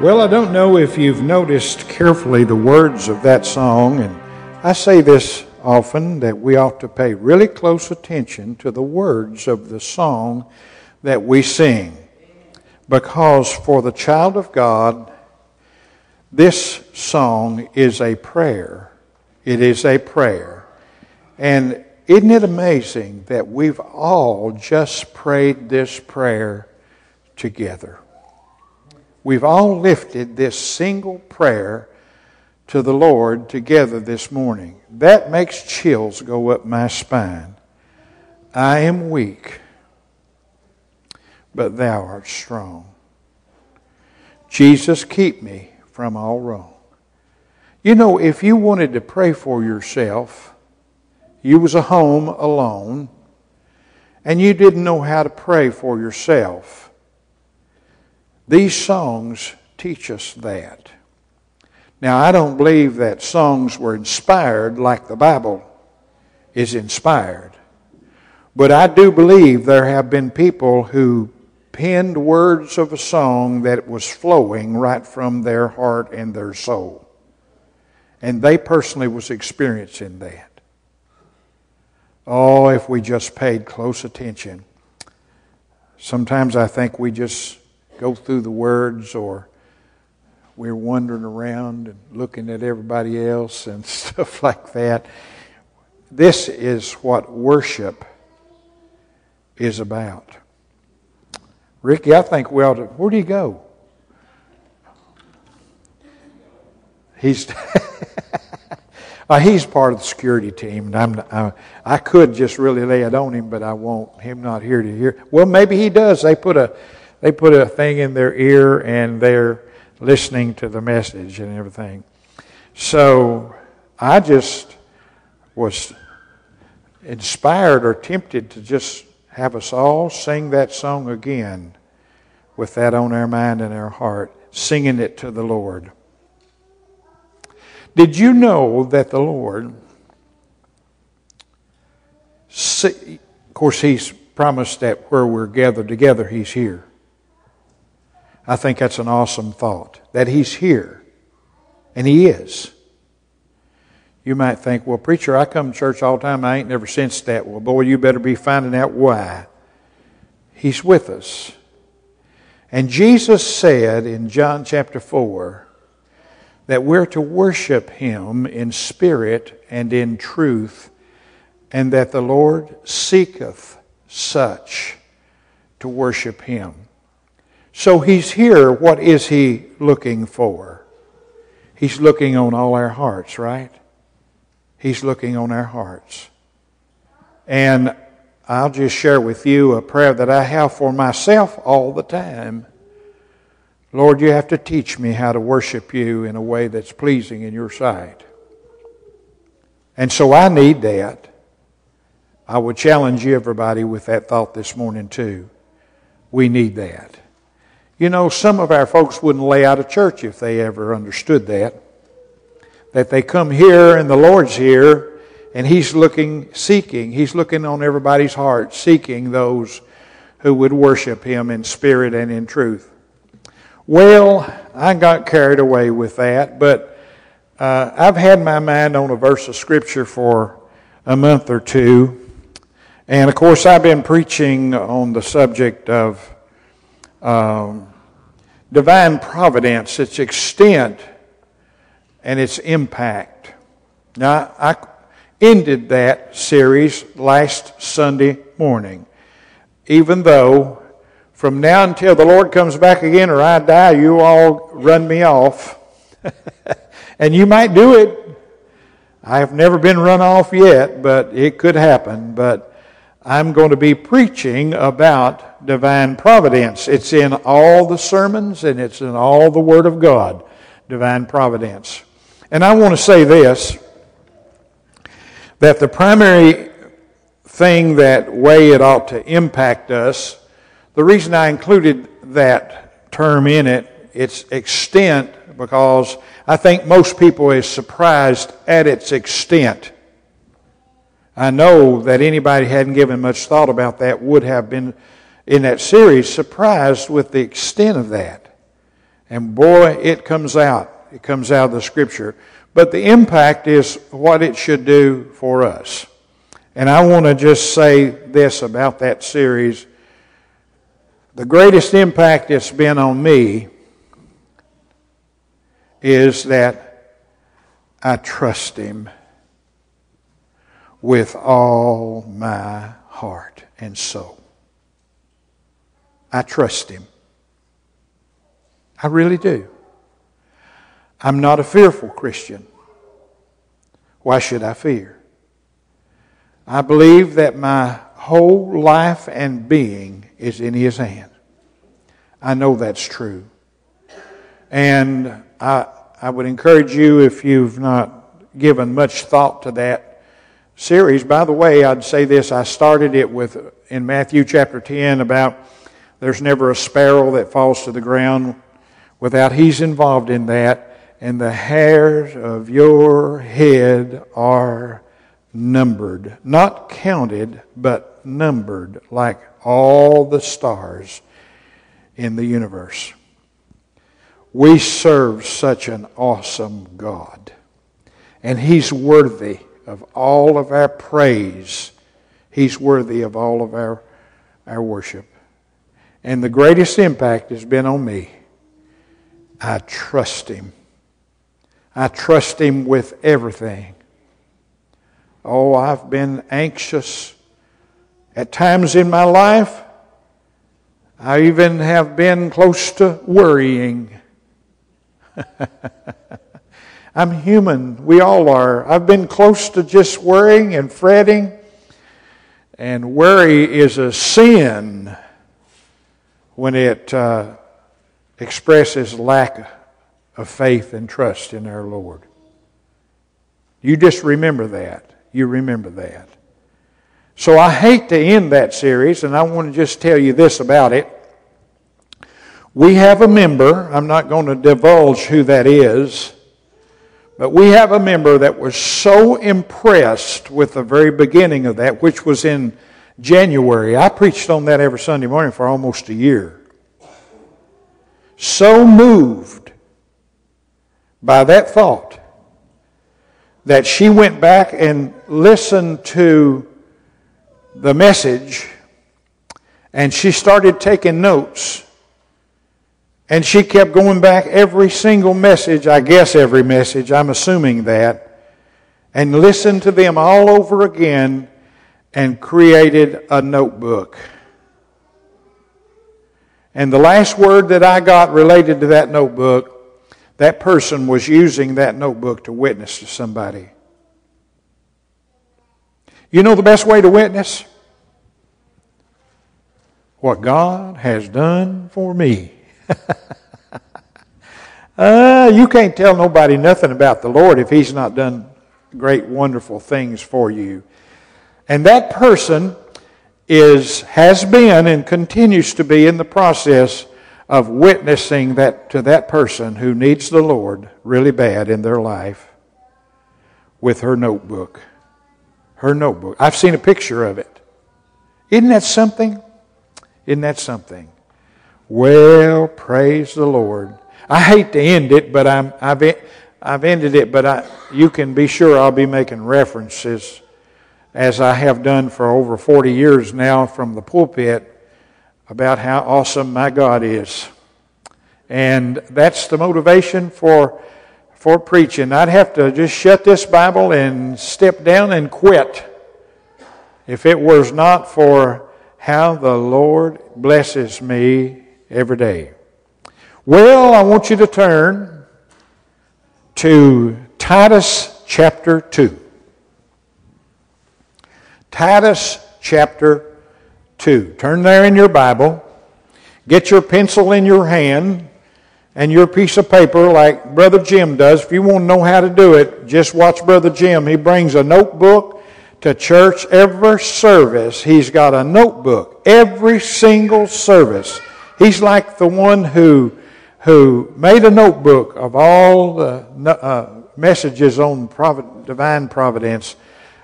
Well, I don't know if you've noticed carefully the words of that song, and I say this often, that we ought to pay really close attention to the words of the song that we sing. Because for the child of God, this song is a prayer. It is a prayer. And isn't it amazing that we've all just prayed this prayer together? We've all lifted this single prayer to the Lord together this morning. That makes chills go up my spine. I am weak, but thou art strong. Jesus, keep me from all wrong. You know, if you wanted to pray for yourself, you was at home alone, and you didn't know how to pray for yourself, these songs teach us that. Now, I don't believe that songs were inspired like the Bible is inspired. But I do believe there have been people who penned words of a song that was flowing right from their heart and their soul. And they personally was experiencing that. Oh, if we just paid close attention. Sometimes I think we just go through the words, or we're wandering around and looking at everybody else and stuff like that. This is what worship is about. Ricky, I think we ought to... Where do you go? He's part of the security team. And I could just really lay it on him, but I won't. Him not here to hear. Well, maybe he does. They put a thing in their ear and they're listening to the message and everything. So I just was inspired or tempted to just have us all sing that song again with that on our mind and our heart, singing it to the Lord. Did you know that the Lord, of course, He's promised that where we're gathered together, He's here. I think that's an awesome thought, that He's here, and He is. You might think, well, preacher, I come to church all the time. I ain't never sensed that. Well, boy, you better be finding out why. He's with us. And Jesus said in John chapter 4 that we're to worship Him in spirit and in truth, and that the Lord seeketh such to worship Him. So He's here. What is He looking for? He's looking on all our hearts, right? He's looking on our hearts. And I'll just share with you a prayer that I have for myself all the time. Lord, you have to teach me how to worship you in a way that's pleasing in your sight. And so I need that. I would challenge you, everybody, with that thought this morning too. We need that. You know, some of our folks wouldn't lay out of church if they ever understood that. That they come here and the Lord's here and He's looking, seeking. He's looking on everybody's heart, seeking those who would worship Him in spirit and in truth. Well, I got carried away with that, but I've had my mind on a verse of Scripture for a month or two. And, of course, I've been preaching on the subject of divine providence, its extent and its impact. Now, I ended that series last Sunday morning. Even though from now until the Lord comes back again or I die, you all run me off. And you might do it. I have never been run off yet, but it could happen. But I'm going to be preaching about divine providence. It's in all the sermons and it's in all the Word of God, divine providence. And I want to say this, that the primary thing that way it ought to impact us, the reason I included that term in it, its extent, because I think most people is surprised at its extent. I know that anybody hadn't given much thought about that would have been, in that series, surprised with the extent of that. And boy, it comes out. It comes out of the Scripture. But the impact is what it should do for us. And I want to just say this about that series. The greatest impact it's been on me is that I trust Him with all my heart and soul. I trust Him. I really do. I'm not a fearful Christian. Why should I fear? I believe that my whole life and being is in His hand. I know that's true. And I would encourage you, if you've not given much thought to that series. By the way, I'd say this. I started it in Matthew chapter 10 about there's never a sparrow that falls to the ground without He's involved in that. And the hairs of your head are numbered. Not counted, but numbered, like all the stars in the universe. We serve such an awesome God. And He's worthy of all of our praise. He's worthy of all of our worship. And the greatest impact has been on me. I trust Him. I trust Him with everything. Oh, I've been anxious at times in my life. I even have been close to worrying. I'm human. We all are. I've been close to just worrying and fretting. And worry is a sin when it expresses lack of faith and trust in our Lord. You just remember that. You remember that. So I hate to end that series, and I want to just tell you this about it. We have a member. I'm not going to divulge who that is. But we have a member that was so impressed with the very beginning of that, which was in January. I preached on that every Sunday morning for almost a year. So moved by that thought that she went back and listened to the message, and she started taking notes, and she kept going back every single message, I guess every message, I'm assuming that, and listened to them all over again and created a notebook. And the last word that I got related to that notebook, that person was using that notebook to witness to somebody. You know the best way to witness? What God has done for me. You can't tell nobody nothing about the Lord if He's not done great, wonderful things for you. And that person has been and continues to be in the process of witnessing that to that person who needs the Lord really bad in their life with her notebook. Her notebook. I've seen a picture of it. Isn't that something? Isn't that something? Well, praise the Lord. I hate to end it, but I've ended it, but you can be sure I'll be making references as I have done for over 40 years now from the pulpit about how awesome my God is. And that's the motivation for preaching. I'd have to just shut this Bible and step down and quit if it was not for how the Lord blesses me every day. Well, I want you to turn to Titus chapter 2. Titus chapter 2. Turn there in your Bible. Get your pencil in your hand and your piece of paper like Brother Jim does. If you want to know how to do it, just watch Brother Jim. He brings a notebook to church every service. He's got a notebook every single service. He's like the one who made a notebook of all the messages on divine providence.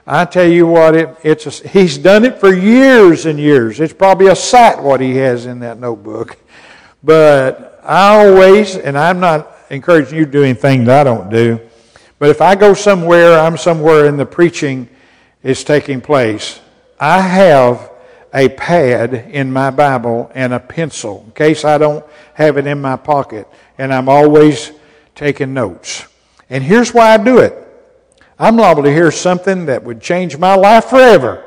I tell you what, he's done it for years and years. It's probably a sight what he has in that notebook. But I always, and I'm not encouraging you to do anything that I don't do, but if I go somewhere, I'm somewhere and the preaching is taking place, I have a pad in my Bible and a pencil in case I don't have it in my pocket, and I'm always taking notes. And here's why I do it. I'm liable to hear something that would change my life forever.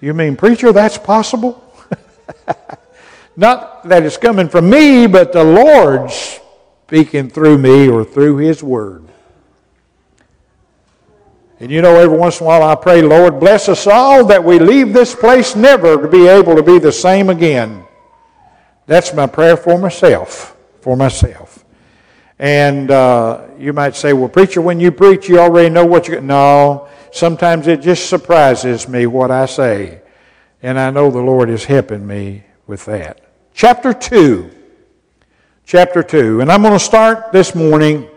You mean, preacher, that's possible? Not that it's coming from me, but the Lord's speaking through me or through His Word. And you know, every once in a while I pray, Lord, bless us all that we leave this place never to be able to be the same again. That's my prayer for myself, And you might say, well, preacher, when you preach, you already know what you're... No, sometimes it just surprises me what I say. And I know the Lord is helping me with that. Chapter 2. And I'm going to start this morning.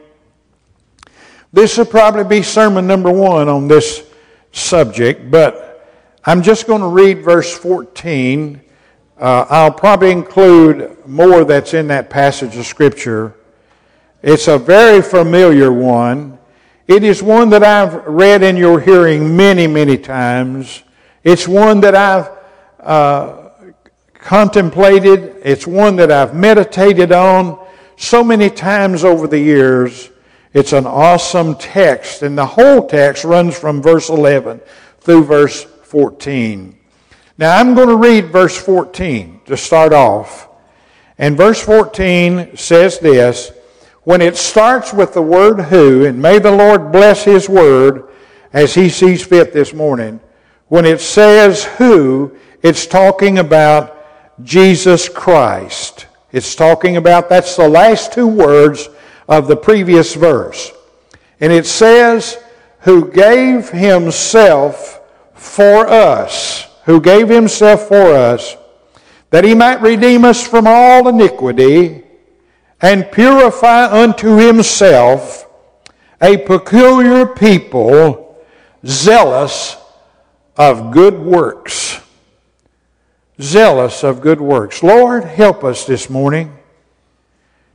This will probably be sermon number 1 on this subject, but I'm just going to read verse 14. I'll probably include more that's in that passage of Scripture. It's a very familiar one. It is one that I've read in your hearing many, many times. It's one that I've contemplated. It's one that I've meditated on so many times over the years. It's an awesome text, and the whole text runs from verse 11 through verse 14. Now, I'm going to read verse 14 to start off. And verse 14 says this, when it starts with the word who, and may the Lord bless His Word as He sees fit this morning. When it says who, it's talking about Jesus Christ. It's talking about, that's the last two words of the previous verse. And it says, who gave Himself for us, that He might redeem us from all iniquity, and purify unto Himself a peculiar people, zealous of good works. Zealous of good works. Lord, help us this morning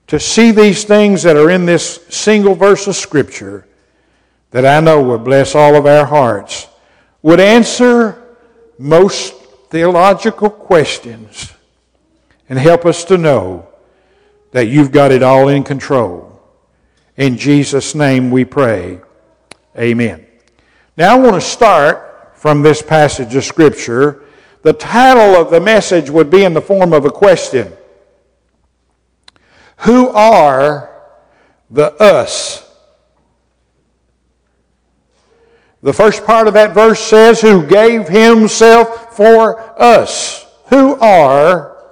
to see these things that are in this single verse of Scripture that I know will bless all of our hearts, would answer most theological questions, and help us to know that You've got it all in control. In Jesus' name we pray. Amen. Now I want to start from this passage of Scripture. The title of the message would be in the form of a question. Who are the us? The first part of that verse says, who gave Himself for us. Who are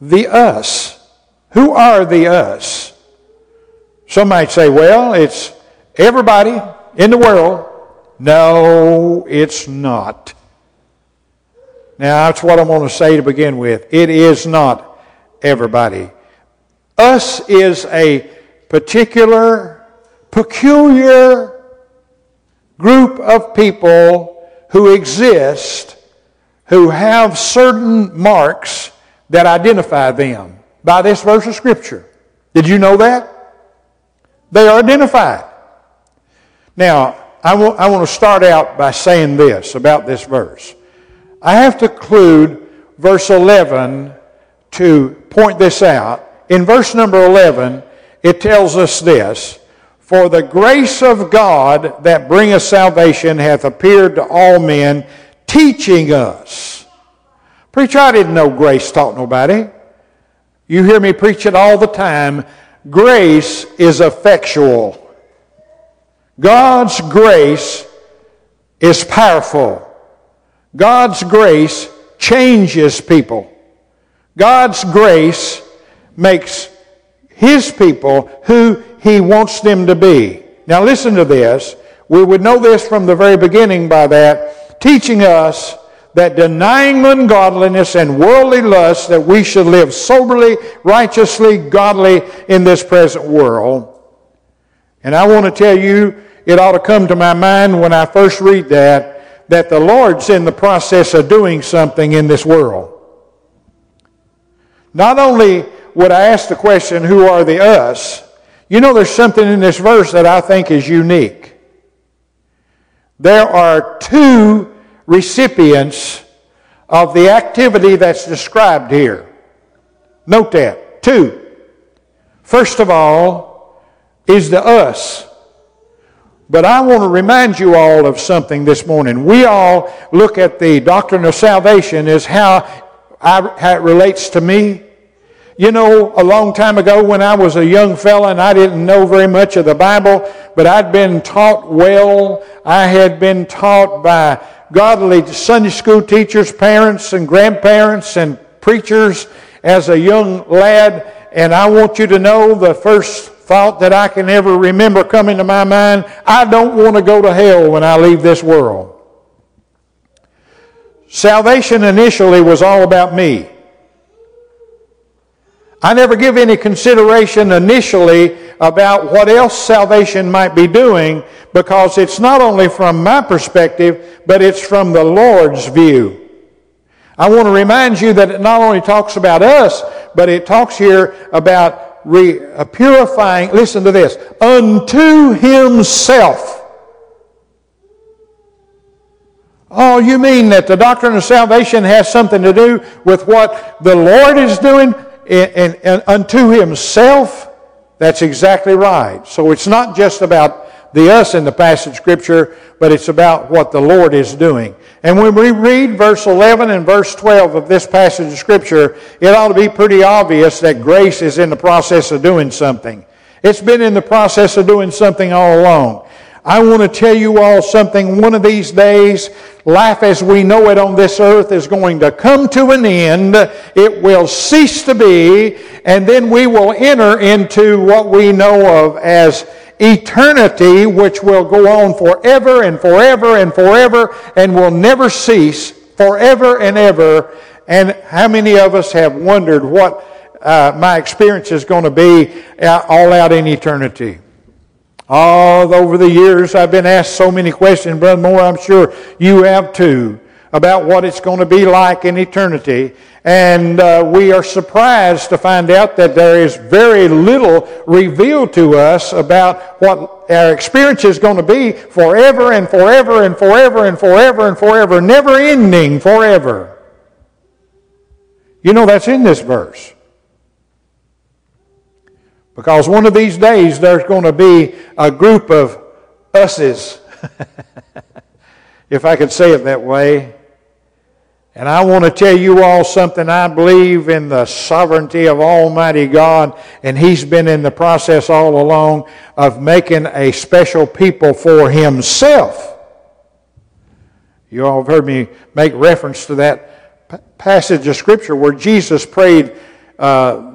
the us? Who are the us? Some might say, well, it's everybody in the world. No, it's not. Now, that's what I want to say to begin with. It is not everybody. Us is a particular, peculiar group of people who exist, who have certain marks that identify them. By this verse of Scripture. Did you know that? They are identified. Now, I want to start out by saying this about this verse. I have to include verse 11 to point this out. In verse number 11, it tells us this, for the grace of God that bringeth salvation hath appeared to all men, teaching us. Preacher, I didn't know grace taught nobody. You hear me preach it all the time. Grace is effectual. God's grace is powerful. God's grace changes people. God's grace makes His people who He wants them to be. Now listen to this. We would know this from the very beginning by that, teaching us that denying ungodliness and worldly lust, that we should live soberly, righteously, godly in this present world. And I want to tell you, it ought to come to my mind when I first read that, that the Lord's in the process of doing something in this world. Not only would I ask the question, who are the us? You know, there's something in this verse that I think is unique. There are two recipients of the activity that's described here. Note that. Two. First of all is the us. But I want to remind you all of something this morning. We all look at the doctrine of salvation as how it relates to me. You know, a long time ago when I was a young fella and I didn't know very much of the Bible, but I'd been taught well. I had been taught by godly Sunday school teachers, parents and grandparents and preachers as a young lad. And I want you to know the first thought that I can ever remember coming to my mind, I don't want to go to hell when I leave this world. Salvation initially was all about me. I never give any consideration initially about what else salvation might be doing, because it's not only from my perspective, but it's from the Lord's view. I want to remind you that it not only talks about us, but it talks here about purifying, listen to this, unto himself. Oh, you mean that the doctrine of salvation has something to do with what the Lord is doing and unto himself? That's exactly right. So it's not just about the us in the passage Scripture, but it's about what the Lord is doing. And when we read verse 11 and verse 12 of this passage of Scripture, it ought to be pretty obvious that grace is in the process of doing something. It's been in the process of doing something all along. I want to tell you all something. One of these days, life as we know it on this earth is going to come to an end. It will cease to be, and then we will enter into what we know of as eternity, which will go on forever and forever and forever and will never cease, forever and ever. And how many of us have wondered what my experience is going to be all out in eternity? All over the years I've been asked so many questions, Brother Moore, I'm sure you have too, about what it's going to be like in eternity. And we are surprised to find out that there is very little revealed to us about what our experience is going to be forever and forever and forever and forever and forever, never ending forever. You know, that's in this verse. Because one of these days there's going to be a group of us's, if I could say it that way. And I want to tell you all something. I believe in the sovereignty of Almighty God, and He's been in the process all along of making a special people for Himself. You all have heard me make reference to that passage of Scripture where Jesus prayed,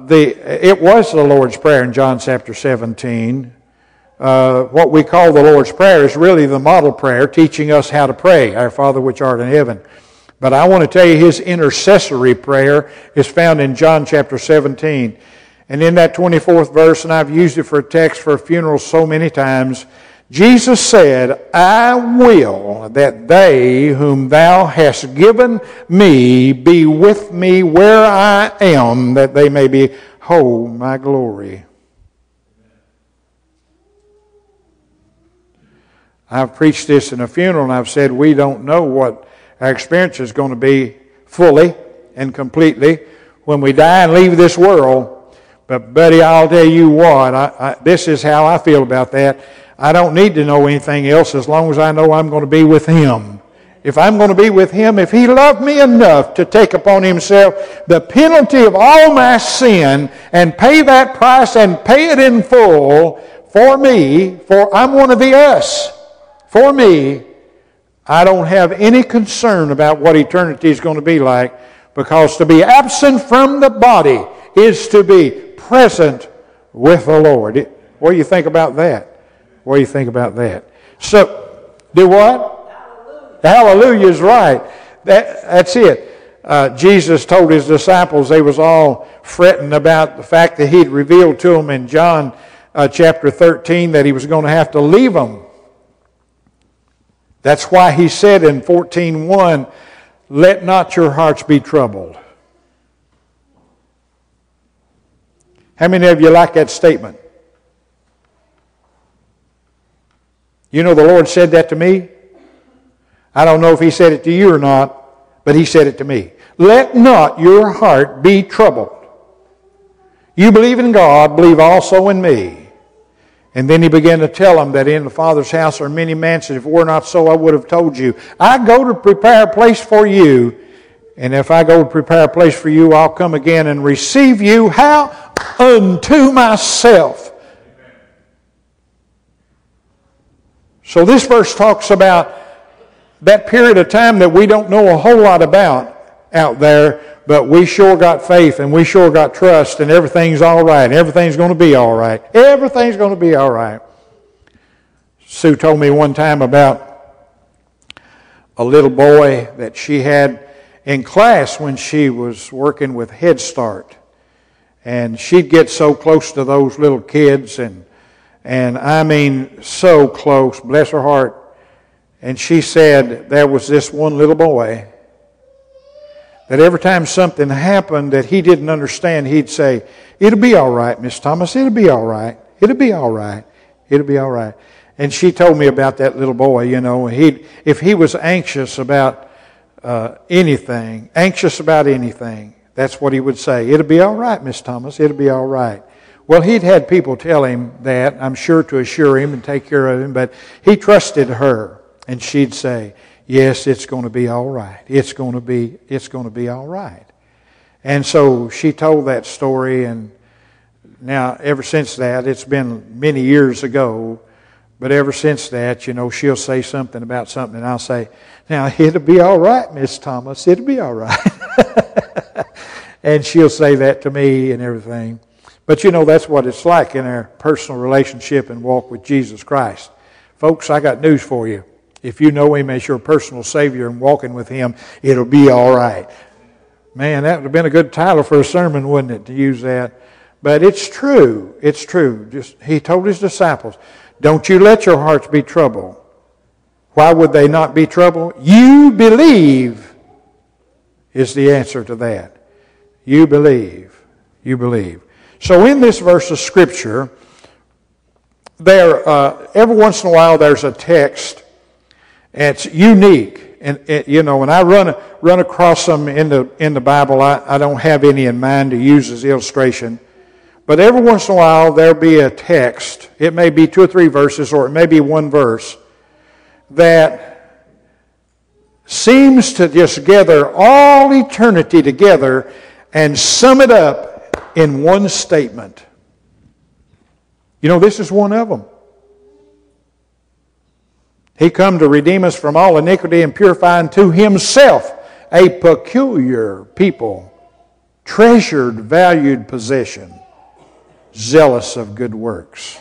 it was the Lord's Prayer in John chapter 17. What we call the Lord's Prayer is really the model prayer teaching us how to pray, Our Father which art in heaven. But I want to tell you His intercessory prayer is found in John chapter 17. And in that 24th verse, and I've used it for a text for funerals so many times, Jesus said, I will that they whom thou hast given me be with me where I am, that they may behold my glory. I've preached this in a funeral, and I've said we don't know what our experience is going to be fully and completely when we die and leave this world. But buddy, I'll tell you what, this is how I feel about that. I don't need to know anything else as long as I know I'm going to be with Him. If I'm going to be with Him, if He loved me enough to take upon Himself the penalty of all my sin and pay that price and pay it in full for me, for I'm one of the us, for me, I don't have any concern about what eternity is going to be like, because to be absent from the body is to be present with the Lord. What do you think about that? What do you think about that? So, do what? Hallelujah. The hallelujah is right. That's it. Jesus told His disciples, they was all fretting about the fact that He'd revealed to them in John chapter 13 that He was going to have to leave them. That's why He said in 14:1, let not your hearts be troubled. How many of you like that statement? You know the Lord said that to me. I don't know if He said it to you or not, but He said it to me. Let not your heart be troubled. You believe in God, believe also in me. And then He began to tell them that in the Father's house are many mansions. If it were not so, I would have told you. I go to prepare a place for you. And if I go to prepare a place for you, I'll come again and receive you. How? Unto myself. So this verse talks about that period of time that we don't know a whole lot about out there, but we sure got faith and we sure got trust, and everything's all right, and everything's going to be all right. Everything's going to be all right. Sue told me one time about a little boy that she had in class when she was working with Head Start, and she'd get so close to those little kids, and I mean so close, bless her heart. And she said there was this one little boy that every time something happened that he didn't understand, he'd say, "It'll be all right, Miss Thomas, it'll be all right, it'll be all right, it'll be all right." And she told me about that little boy, you know, if he was anxious about anything, that's what he would say. "It'll be all right, Miss Thomas, it'll be all right." Well, he'd had people tell him that, I'm sure, to assure him and take care of him, but he trusted her, and she'd say, "Yes, it's going to be all right. It's going to be all right." And so she told that story, and now ever since that, it's been many years ago, but ever since that, you know, she'll say something about something, and I'll say, "Now, it'll be all right, Miss Thomas, it'll be all right." And she'll say that to me and everything. But you know, that's what it's like in our personal relationship and walk with Jesus Christ. Folks, I got news for you. If you know Him as your personal Savior and walking with Him, it'll be all right. Man, that would have been a good title for a sermon, wouldn't it, to use that? But it's true. It's true. Just, He told His disciples, "Don't you let your hearts be troubled." Why would they not be troubled? You believe is the answer to that. You believe. You believe. So in this verse of Scripture, every once in a while there's a text that's unique, and you know, when I run across them in the Bible, I don't have any in mind to use as illustration. But every once in a while there'll be a text. It may be two or three verses, or it may be one verse that seems to just gather all eternity together and sum it up in one statement. You know, this is one of them. He come to redeem us from all iniquity and purify unto Himself a peculiar people, treasured, valued possession, zealous of good works.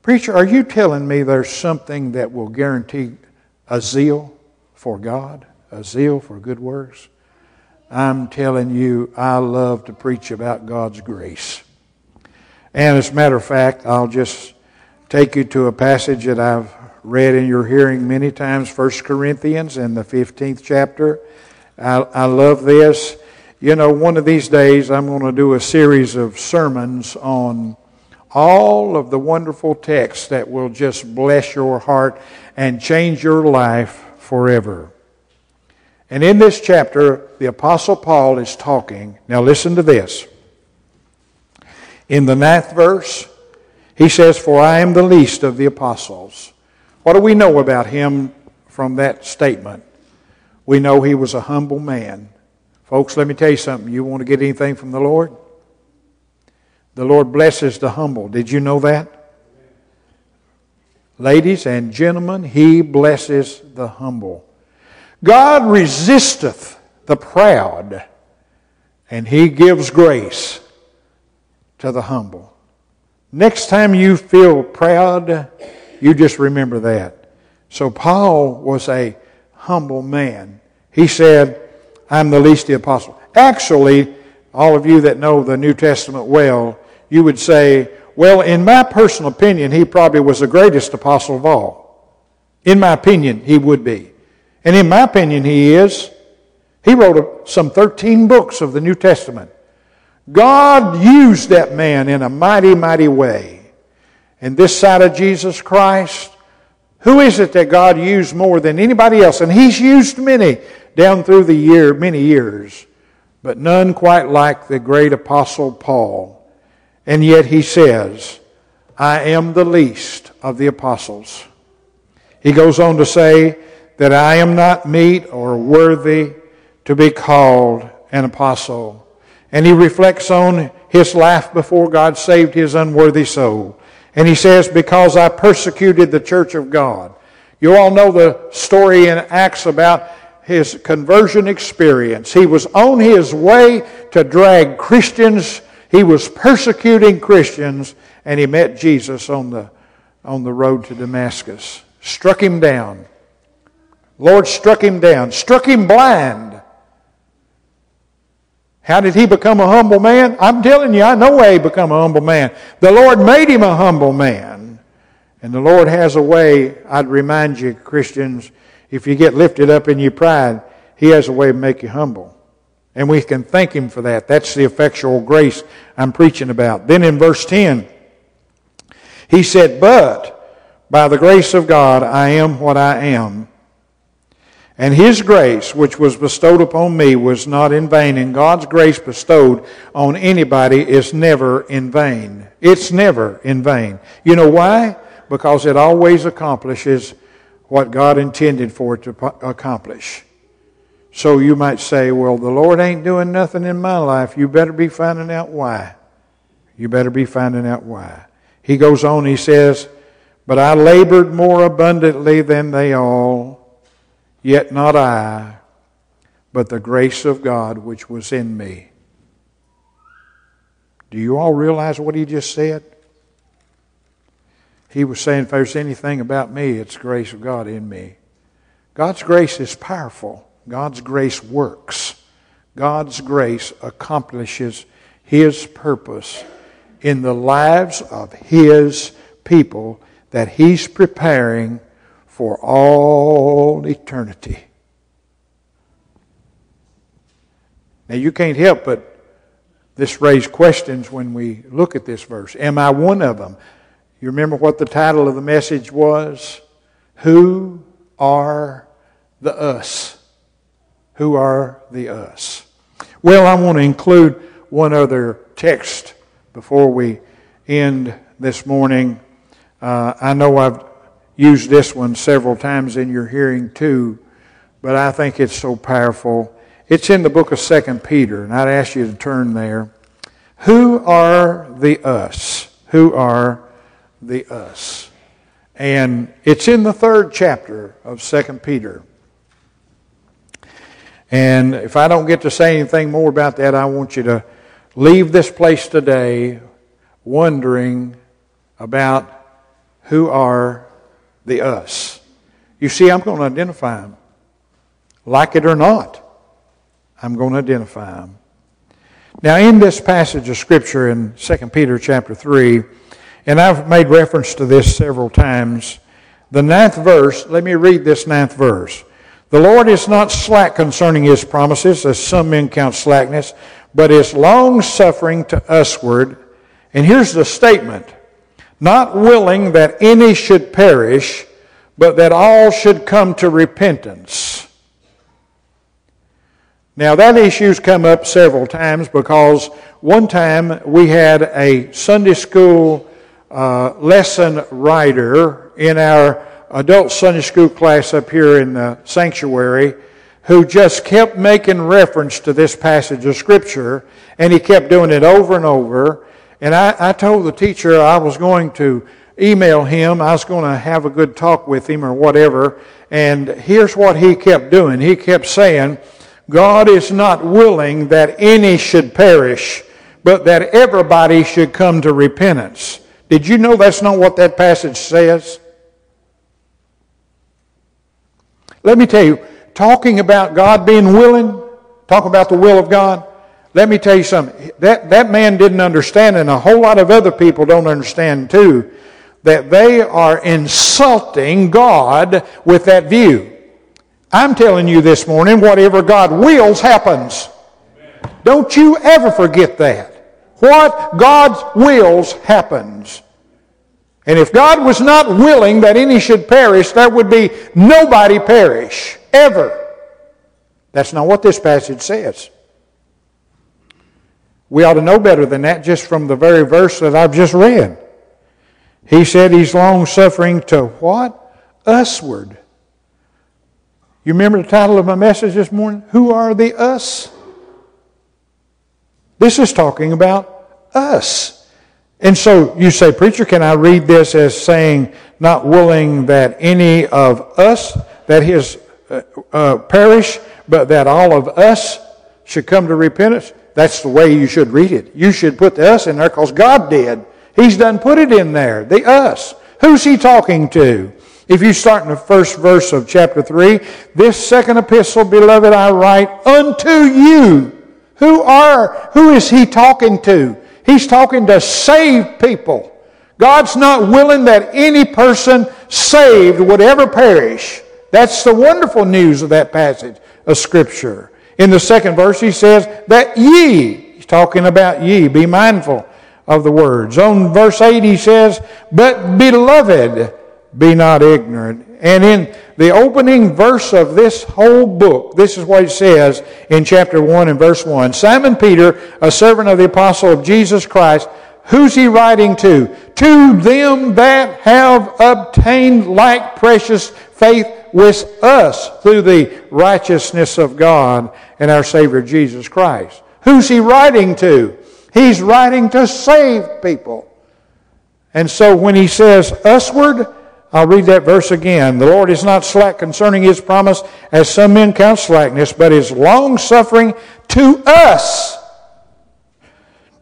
Preacher, are you telling me there's something that will guarantee a zeal for God, a zeal for good works? I'm telling you, I love to preach about God's grace. And as a matter of fact, I'll just take you to a passage that I've read in your hearing many times, 1 Corinthians in the 15th chapter. I love this. You know, one of these days I'm going to do a series of sermons on all of the wonderful texts that will just bless your heart and change your life forever. And in this chapter, the Apostle Paul is talking. Now listen to this. In the 9th verse, he says, "For I am the least of the apostles." What do we know about him from that statement? We know he was a humble man. Folks, let me tell you something. You want to get anything from the Lord? The Lord blesses the humble. Did you know that? Ladies and gentlemen, He blesses the humble. God resisteth the proud, and He gives grace to the humble. Next time you feel proud, you just remember that. So Paul was a humble man. He said, "I'm the least of the apostles." Actually, all of you that know the New Testament well, you would say, well, in my personal opinion, he probably was the greatest apostle of all. In my opinion, he would be. And in my opinion, he is. He wrote some 13 books of the New Testament. God used that man in a mighty, mighty way. And this side of Jesus Christ, who is it that God used more than anybody else? And He's used many down through the year, many years, but none quite like the great Apostle Paul. And yet he says, I am the least of the apostles. He goes on to say that I am not meet or worthy to be called an apostle. And he reflects on his life before God saved his unworthy soul. And he says, because I persecuted the church of God. You all know the story in Acts about his conversion experience. He was on his way to drag Christians. He was persecuting Christians, and he met Jesus on the road to Damascus. Struck him down. Lord struck him down. Struck him blind. How did he become a humble man? I'm telling you, I know how he became a humble man. The Lord made him a humble man. And the Lord has a way, I'd remind you, Christians, if you get lifted up in your pride, He has a way to make you humble. And we can thank Him for that. That's the effectual grace I'm preaching about. Then in verse 10, he said, but by the grace of God, I am what I am. And His grace, which was bestowed upon me, was not in vain. And God's grace bestowed on anybody is never in vain. It's never in vain. You know why? Because it always accomplishes what God intended for it to accomplish. So you might say, well, the Lord ain't doing nothing in my life. You better be finding out why. You better be finding out why. He goes on, he says, but I labored more abundantly than they all. Yet not I, but the grace of God which was in me. Do you all realize what he just said? He was saying, if there's anything about me, it's the grace of God in me. God's grace is powerful. God's grace works. God's grace accomplishes His purpose in the lives of His people that He's preparing for all eternity. Now you can't help but this raise questions when we look at this verse. Am I one of them? You remember what the title of the message was? Who are the us? Who are the us? Well, I want to include one other text before we end this morning. I know I've used this one several times in your hearing too, but I think it's so powerful. It's in the book of 2 Peter, and I'd ask you to turn there. Who are the us? Who are the us? And it's in the 3rd chapter of 2 Peter. And if I don't get to say anything more about that, I want you to leave this place today wondering about who are the us. You see, I'm going to identify them. Like it or not, I'm going to identify them. Now, in this passage of Scripture in 2 Peter chapter 3, and I've made reference to this several times, the 9th verse, let me read this 9th verse. The Lord is not slack concerning His promises, as some men count slackness, but is long-suffering to usward. And here's the statement. Not willing that any should perish, but that all should come to repentance. Now that issue's come up several times because one time we had a Sunday school lesson writer in our adult Sunday school class up here in the sanctuary who just kept making reference to this passage of Scripture, and he kept doing it over and over. And I told the teacher I was going to email him. I was going to have a good talk with him or whatever. And here's what he kept doing. He kept saying, God is not willing that any should perish, but that everybody should come to repentance. Did you know that's not what that passage says? Let me tell you, talking about God being willing, talk about the will of God, let me tell you something. That man didn't understand, and a whole lot of other people don't understand too, that they are insulting God with that view. I'm telling you this morning, whatever God wills happens. Amen. Don't you ever forget that. What God wills happens. And if God was not willing that any should perish, there would be nobody perish, ever. That's not what this passage says. We ought to know better than that just from the very verse that I've just read. He said he's long-suffering to what? Usward. You remember the title of my message this morning? Who are the us? This is talking about us. And so you say, preacher, can I read this as saying, not willing that any of us, that his perish, but that all of us should come to repentance? That's the way you should read it. You should put the us in there because God did. He's done put it in there, the us. Who's he talking to? If you start in the first verse of chapter 3, this second epistle, beloved, I write unto you. Who is he talking to? He's talking to saved people. God's not willing that any person saved would ever perish. That's the wonderful news of that passage of Scripture. In the second verse, he says that ye, he's talking about ye, be mindful of the words. On verse 8, he says, but beloved, be not ignorant. And in the opening verse of this whole book, this is what it says in chapter 1 and verse 1. Simon Peter, a servant of the apostle of Jesus Christ, who's he writing to? To them that have obtained like precious faith with us through the righteousness of God and our Savior Jesus Christ. Who's he writing to? He's writing to saved people. And so when he says usward, I'll read that verse again. The Lord is not slack concerning his promise, as some men count slackness, but is long-suffering to us,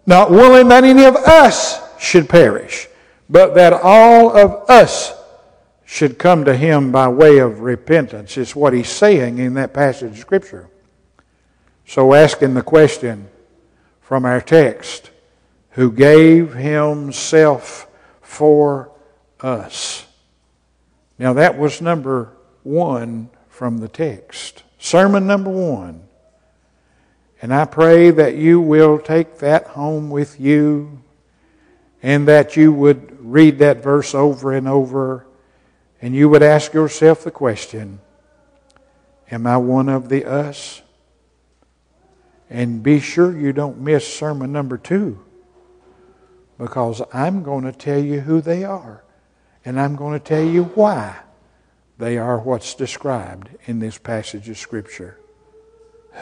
not willing that any of us should perish, but that all of us should come to him by way of repentance, is what he's saying in that passage of Scripture. So asking the question from our text, who gave himself for us. Now that was number one from the text. Sermon number one. And I pray that you will take that home with you and that you would read that verse over and over and you would ask yourself the question, am I one of the us? And be sure you don't miss sermon number two because I'm going to tell you who they are. And I'm going to tell you why they are what's described in this passage of Scripture.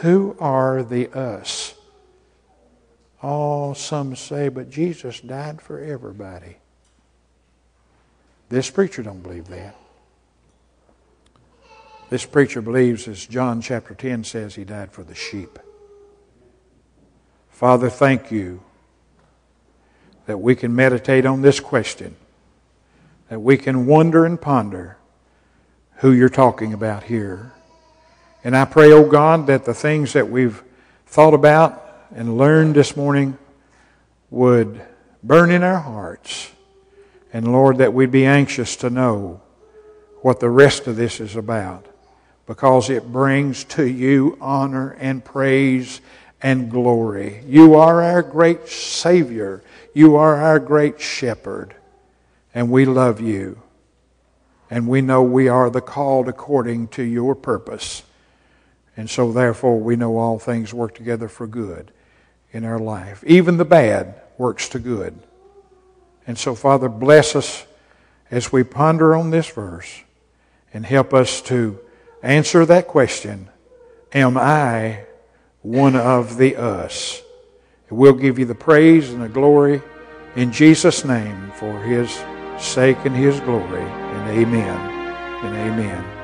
Who are the us? Oh, some say, but Jesus died for everybody. This preacher don't believe that. This preacher believes, as John chapter 10 says, he died for the sheep. Father, thank you that we can meditate on this question, that we can wonder and ponder who you're talking about here. And I pray, oh God, that the things that we've thought about and learned this morning would burn in our hearts. And Lord, that we'd be anxious to know what the rest of this is about, because it brings to you honor and praise and glory. You are our great Savior. You are our great Shepherd. And we love you. And we know we are the called according to your purpose. And so therefore we know all things work together for good in our life. Even the bad works to good. And so Father, bless us as we ponder on this verse and help us to answer that question, am I one of the us? And we'll give you the praise and the glory in Jesus' name for his sake and his glory, and amen, and amen.